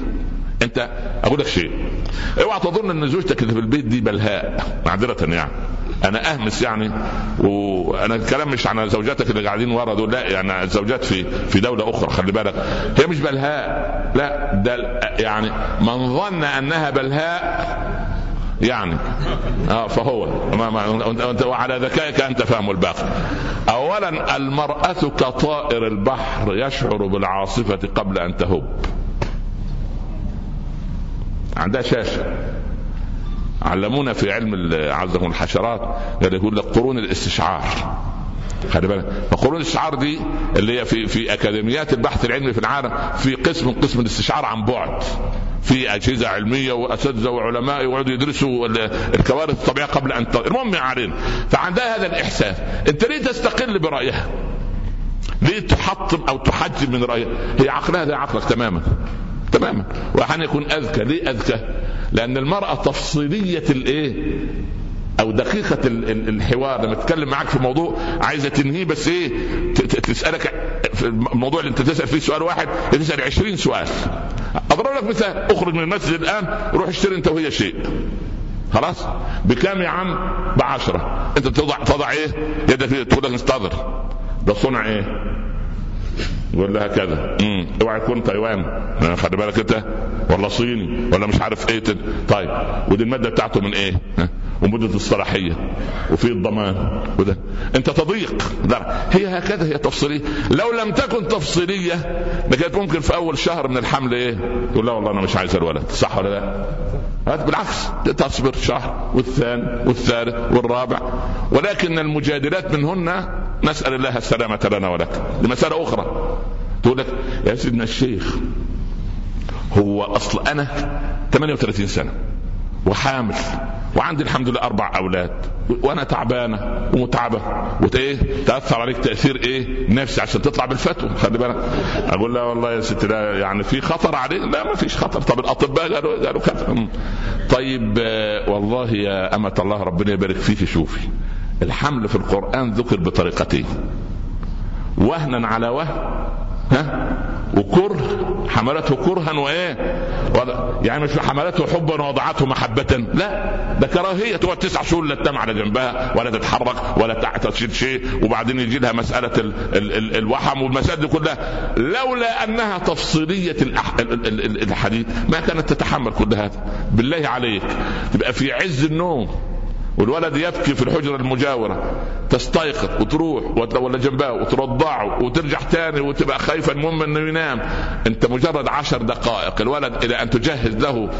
أنت أقول لك شيء، اوعى تظن أن زوجتك اللي في البيت دي بلهاء، معذرة يعني أنا أهمس يعني، وأنا الكلام مش عن زوجاتك اللي قاعدين ورا دول، لا يعني الزوجات في في دولة أخرى خلي بالك هي مش بلهاء، لا ده يعني من ظن أنها بلهاء يعني آه فهو ما ما أنت وعلى ذكائك أنت فهم الباقي. أولا المرأة كطائر البحر يشعر بالعاصفة قبل أن تهب، عندها شاشة. علمونا في علم عزهم الحشرات اللي يقول لك قرون الاستشعار خلي بالك، فقرون الاستشعار دي اللي هي في في اكاديميات البحث العلمي في العالم في قسم قسم الاستشعار عن بعد، في اجهزه علميه واساتذه وعلماء يقعدوا يدرسوا الكوارث الطبيعيه قبل ان ت... المهم علينا. فعندها هذا الاحساس. انت ليه تستقل برايها؟ ليه تحطم او تحجم من رايها؟ هي عقلها ده عقلك تماما تماما، وحين يكون أذكى. ليه أذكى؟ لأن المرأة تفصيلية الإيه أو دقيقة الحوار، لما تتكلم معك في موضوع عايزة تنهي بس إيه تسألك في الموضوع اللي أنت تسأل فيه سؤال واحد تسأل عشرين سؤال. أضرب لك مثال، أخرج من المسجد الآن روح اشتري أنت وهي شيء، خلاص بكام يا عم؟ بعشرة. أنت تضع تضع إيه يدك فيه تقول لك نستاذر ده صنع إيه، يقول لها كذا، اوعى يكون تايوان خلي بالك انت ولا صيني ولا مش عارف ايه تد. طيب ودي الماده بتاعته من ايه ومده الصلاحيه وفي الضمان وده انت تضيق ده. هي هكذا، هي تفصيليه. لو لم تكن تفصيليه لكانت ممكن في اول شهر من الحمل ايه تقول لا والله انا مش عايزه الولد، صح ولا لا؟ هذا بالعكس تصبر شهر والثاني والثالث والرابع. ولكن المجادلات منهن نسأل الله السلامة لنا ولك. لمسألة أخرى تقول لك يا سيدنا الشيخ هو أصل أنا ثمانية وثلاثين سنة وحامل وعندي الحمد لله أربع أولاد وأنا تعبانة ومتعبة وإيه تأثر عليك تأثير إيه نفسي عشان تطلع بالفتوى خلي بالك. أقول لا والله يا ستي لا يعني في خطر عليه، لا ما فيش خطر. طب الأطباء قالوا قالوا كذا. طيب والله يا أمة الله ربنا يبارك فيك، شوفي الحمل في القرآن ذكر بطريقتين، وهنا على وهن ها وكره، حملته كرها وايه يعني مش حملته حبا ووضعته محبه، لا ده كراهيه. تقعد تسع شهور لا تنام على جنبها ولا تتحرك ولا تشيل شيء، وبعدين يجي لها مساله ال ال ال الوحم والمسائل كلها. لولا انها تفصيليه الحديث ما كانت تتحمل كل هذا. بالله عليك تبقى في عز النوم والولد يبكي في الحجرة المجاورة تستيقظ وتروح ولا جنبه وترضعه وترجع تاني وتبقى خايفة المهم انه ينام. انت مجرد عشر دقائق الولد الى ان تجهز له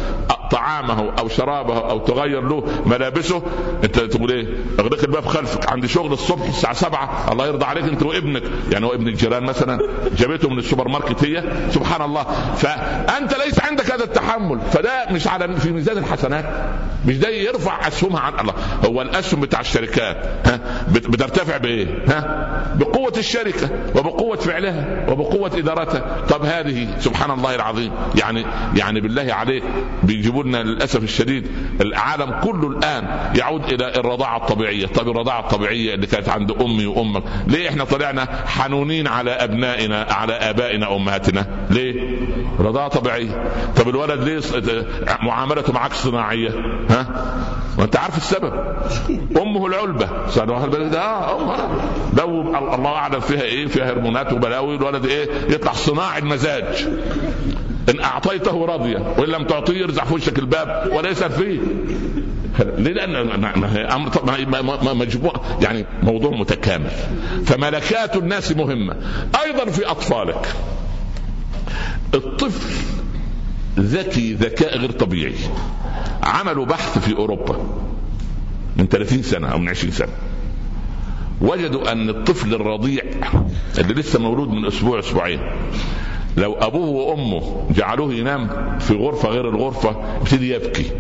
طعامه او شرابه او تغير له ملابسه انت تقول ايه اغلق الباب خلفك عندي شغل الصبح الساعة سبعة الله يرضى عليك انت وابنك، يعني هو ابن الجيران مثلا جابته من السوبر ماركت هي سبحان الله. فانت ليس عندك هذا التحمل، فده مش على في ميزان الحسنات، مش ده يرفع اسهمها عن الله. هو الاسهم بتاع الشركات ها بترتفع بايه؟ ها بقوه الشركه وبقوه فعلها وبقوه ادارتها. طب هذه سبحان الله العظيم يعني يعني بالله عليك بيجيبوا لنا للاسف الشديد العالم كله الان يعود الى الرضاعه الطبيعيه. طب الرضاعه الطبيعيه اللي كانت عند امي وامك ليه احنا طلعنا حنونين على ابنائنا على ابائنا وامهاتنا؟ ليه رضاعه طبيعيه؟ طب الولد ليه معاملته معك صناعيه ها وانت عارف السبب امه العلبه ده اه دوب الله اعلم فيها ايه، فيها هرمونات وبلاوي، الولد ايه يطلع صناعي المزاج، ان اعطيته راضيه وان لم تعطيه يرزع في وشك الباب ولا يسال فيه. ليه؟ لان امر طبعا مجموع يعني موضوع متكامل. فملكات الناس مهمه ايضا في اطفالك. الطفل ذكي ذكاء غير طبيعي. عملوا بحث في اوروبا من ثلاثين سنة او من عشرين سنة، وجدوا ان الطفل الرضيع اللي لسه مولود من اسبوع اسبوعين لو ابوه وامه جعلوه ينام في غرفة غير الغرفة ابتدي يبكي،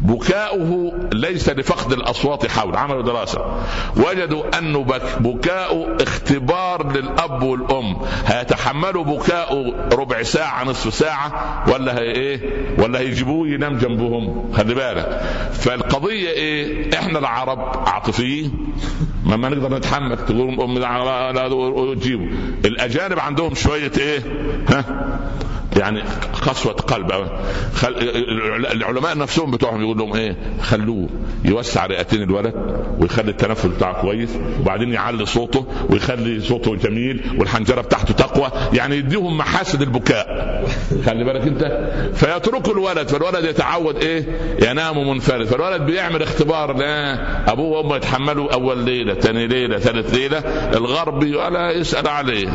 بكاؤه ليس لفقد الاصوات حوله. عملوا دراسة وجدوا ان بكاؤه اختبار للاب والام، هيتحملوا بكاؤه ربع ساعة نصف ساعة ولا هي ايه ولا هيجيبوه ينام جنبهم. خلي بالك. فالقضية ايه، احنا العرب عاطفيين ما ما نقدر نتحمل، تقولون امي لا تجيبوا. الاجانب عندهم شوية ايه ها يعني قسوة قلب. خل... العلماء نفسهم بتوعهم يقول لهم ايه، خلوه يوسع رئتين الولد ويخلي التنفس بتاعه كويس، وبعدين يعلي صوته ويخلي صوته جميل والحنجرة بتاعته تقوى، يعني يديهم محاسد البكاء. خلي بالك انت. فيتركوا الولد، فالولد يتعود ايه ينام منفرد. فالولد بيعمل اختبار، لا ابوه وامه يتحملوا اول ليلة ثاني ليلة ثالث ليلة. الغربي ولا يسأل عليه.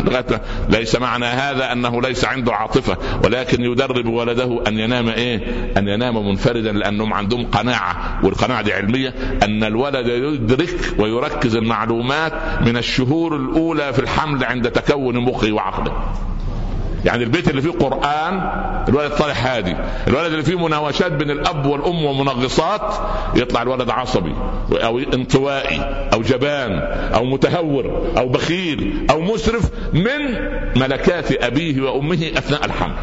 ليس معنى هذا انه ليس عنده عاطفة، ولكن يدرب ولده أن ينام إيه؟ أن ينام منفردا، لأنهم عندهم قناعة، والقناعة دي علمية، أن الولد يدرك ويركز المعلومات من الشهور الأولى في الحمل عند تكون مخه وعقله. يعني البيت اللي فيه قرآن الولد طالع هادي، الولد اللي فيه مناوشات بين الأب والأم ومنغصات يطلع الولد عصبي أو انطوائي أو جبان أو متهور أو بخيل أو مسرف، من ملكات أبيه وأمه أثناء الحمل.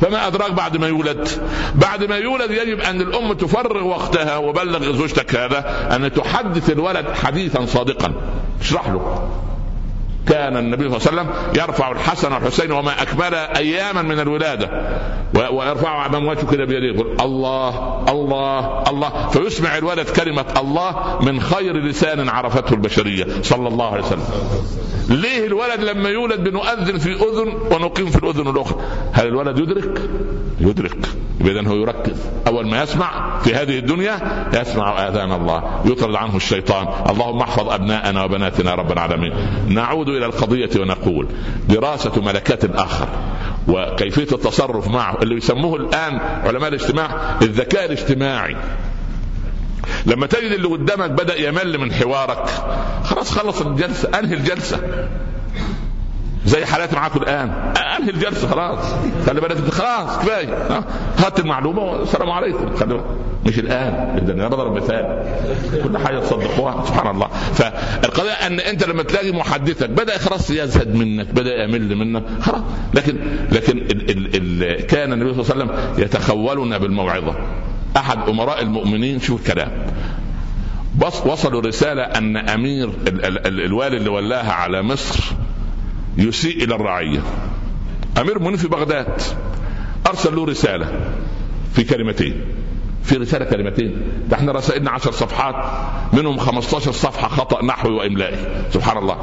فما أدراك بعد ما يولد بعد ما يولد يجب أن الأم تفرغ وقتها، وبلغ زوجتك هذا، أن تحدث الولد حديثا صادقا، اشرح له. كان النبي صلى الله عليه وسلم يرفع الحسن والحسين وما أكمل أياما من الولادة، ويرفع أمام وجهه كده بيده يقول الله الله الله، فيسمع الولد كلمة الله من خير لسان عرفته البشرية صلى الله عليه وسلم. ليه الولد لما يولد بنؤذن في أذن ونقيم في الأذن الأخرى؟ هل الولد يدرك؟ يدرك. إذن هو يركز. أول ما يسمع في هذه الدنيا يسمع آذان الله، يطرد عنه الشيطان. اللهم احفظ أبناءنا وبناتنا رب العالمين. نعود إلى القضية ونقول دراسة ملكات الآخر وكيفية التصرف معه، اللي يسموه الآن علماء الاجتماع الذكاء الاجتماعي. لما تجد اللي قدامك بدأ يمل من حوارك، خلاص خلص الجلسة، أنهي الجلسة. زي حالات معاكم الآن، أنهي الجلسة خلاص. خلي بالك، خلاص كفاية، هات المعلومة والسلام عليكم. خلي بالك مش الآن، بدنا نضرب مثال، كل حاجة تصدقوها. سبحان الله. فالقضية أن أنت لما تلاقي محدثك بدأ خلاص يزهد منك، بدأ يمل منك خلاص. لكن لكن ال ال ال كان النبي صلى الله عليه وسلم يتخولنا بالموعظة. أحد أمراء المؤمنين شو الكلام، بس وصلوا رسالة أن أمير ال ال ال الوالي اللي ولاها على مصر يسيء إلى الرعية، أمير مؤمنين في بغداد. أرسل له رسالة في كلمتين، في رسالة كلمتين. ده احنا رسائلنا عشر صفحات، منهم خمستاشر صفحة خطأ نحوي وإملائي. سبحان الله.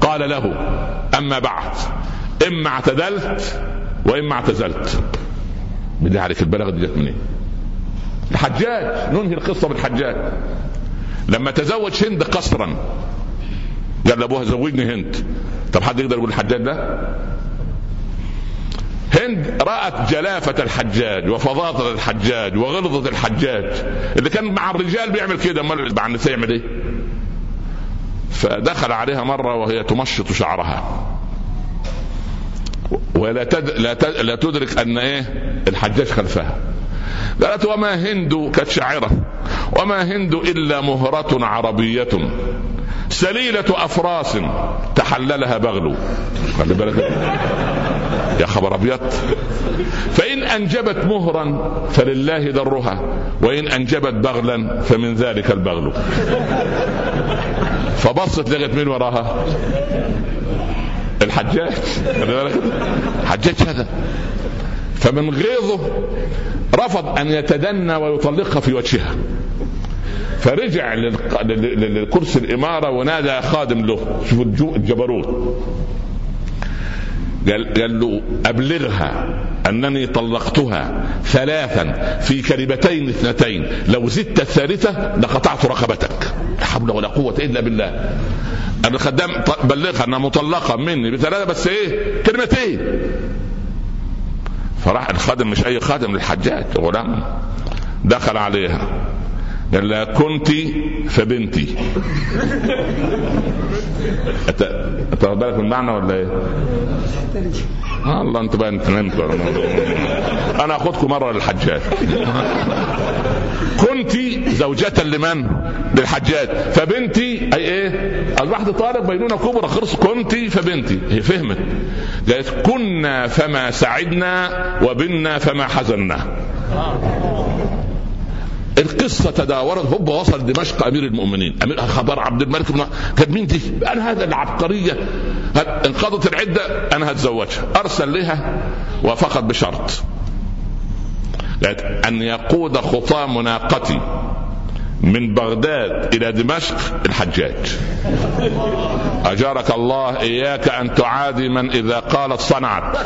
قال له: أما بعد، إما اعتدلت وإما اعتزلت. بالله عليك البلاغة دي جت منين؟ الحجاج. ننهي القصة بالحجاج لما تزوج هند قصرا. قال لأبوها: زوجني هند. طب حد يقدر يقول الحجاج ده؟ هند رأت جلافة الحجاج وفظاظة الحجاج وغلظة الحجاج، اللي كان مع الرجال بيعمل كده، امال مع النساء يعمل ايه؟ فدخل عليها مرة وهي تمشط شعرها، ولا تد... لا, تد... لا تدرك ان ايه الحجاج خلفها. قالت: وما هند كشاعرة، وما هند الا مهرة عربية سليلة أفراس تحللها بغلو. خلي بالك يا خبر أبيض. فإن أنجبت مهرا فلله درها، وإن أنجبت بغلا فمن ذلك البغل. فبصت لقت من وراها الحجاج. حجاج هذا فمن غيظه رفض أن يتدنى ويطلقها في وجهها، فرجع للكرسي الإمارة ونادى خادم له، شوفوا الجبروت، قال, قال له أبلغها أنني طلقتها ثلاثا في كلمتين اثنتين، لو زدت الثالثة لقطعت رقبتك. لا حول ولا قوة إلا بالله. الخدام بلغها أنها مطلقة مني بثلاثة بس إيه كلمتين. فراح الخادم، مش أي خادم، للحجاج غلام، دخل عليها قال لها كنت فبنتي. أتاخد بالك من معنى ولا ايه؟ الله انتوا بقى نمتوا، انا اخدكم مرة للحجاج. كنت زوجة لمن؟ للحجاج. فبنتي اي ايه؟ الواحد طالب بينونة كبرى خرص. كنت فبنتي، هي فهمت، قالت كنا فما سعدنا وبنا فما حزنا. القصة تداورت، هب وصل دمشق أمير المؤمنين، أمير خبر عبد الملك بن قال مين دي؟ أنا هذا العبقرية، انقضت العدة أنا هتزوجها. أرسل لها وافقت بشرط أن يقود خطى مناقتي من بغداد إلى دمشق الحجاج. أجارك الله إياك أن تعادي من إذا قالت صنعت.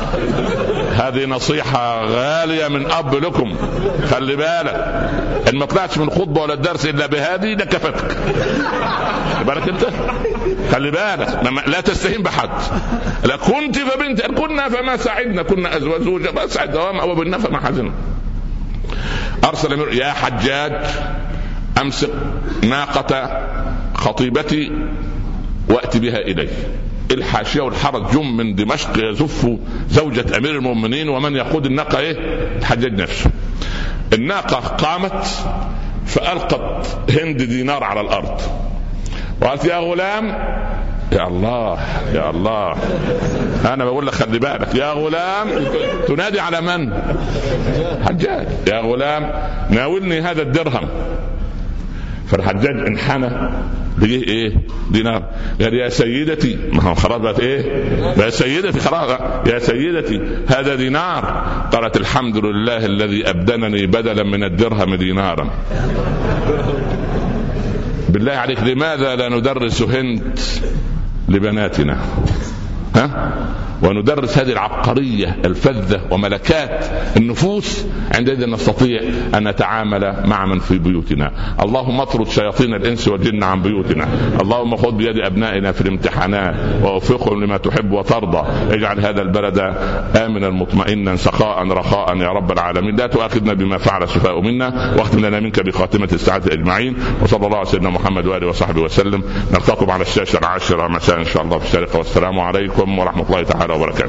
هذه نصيحة غالية من أب لكم، خلي بالك إن ما طلعتش من خطبة ولا الدرس إلا بهذه لكفتك. بالك أنت خلي بالك، لا تستهين بحد. لا كنت فبنت، كنا فما سعدنا، كنا أزواج زوجة بس سعد دوام أو بنا فما حزنا. أرسل يا حجاج أمسك ناقة خطيبتي وأت بها إليه. الحاشية والحرج جم من دمشق يزف زوجة أمير المؤمنين، ومن يقود الناقة إيه؟ الحجاج نفسه. الناقة قامت فألقت هند دينار على الأرض وقالت يا غلام، يا الله يا الله، أنا بقول لك خلي بالك، يا غلام، تنادي على من؟ حجاج. يا غلام ناولني هذا الدرهم. فالحجاج انحنى ليه ايه دينار، قال يا سيدتي، ما هو خربت ايه يا سيدتي، خربت يا سيدتي هذا دينار. قالت الحمد لله الذي أبدلني بدلا من الدرهم دينارا. بالله عليك لماذا لا ندرس هند لبناتنا ها؟ وندرس هذه العبقرية الفذة وملكات النفوس، عندئذ نستطيع أن نتعامل مع من في بيوتنا. اللهم اطرد شياطين الإنس والجن عن بيوتنا، اللهم خذ بيد أبنائنا في الامتحانات ووفقهم لما تحب وترضى، اجعل هذا البلد آمنا مطمئنا سخاء رخاء يا رب العالمين، لا تؤاخذنا بما فعل السفهاء منا، واختم لنا منك بخاتمة السعادة أجمعين، وصلى الله على سيدنا محمد وآله وصحبه وسلم. نلتقي على الشاشة العاشرة مساء إن شاء الله في الشارقة، والسلام عليكم ورحمة الله تعالى وبركاته.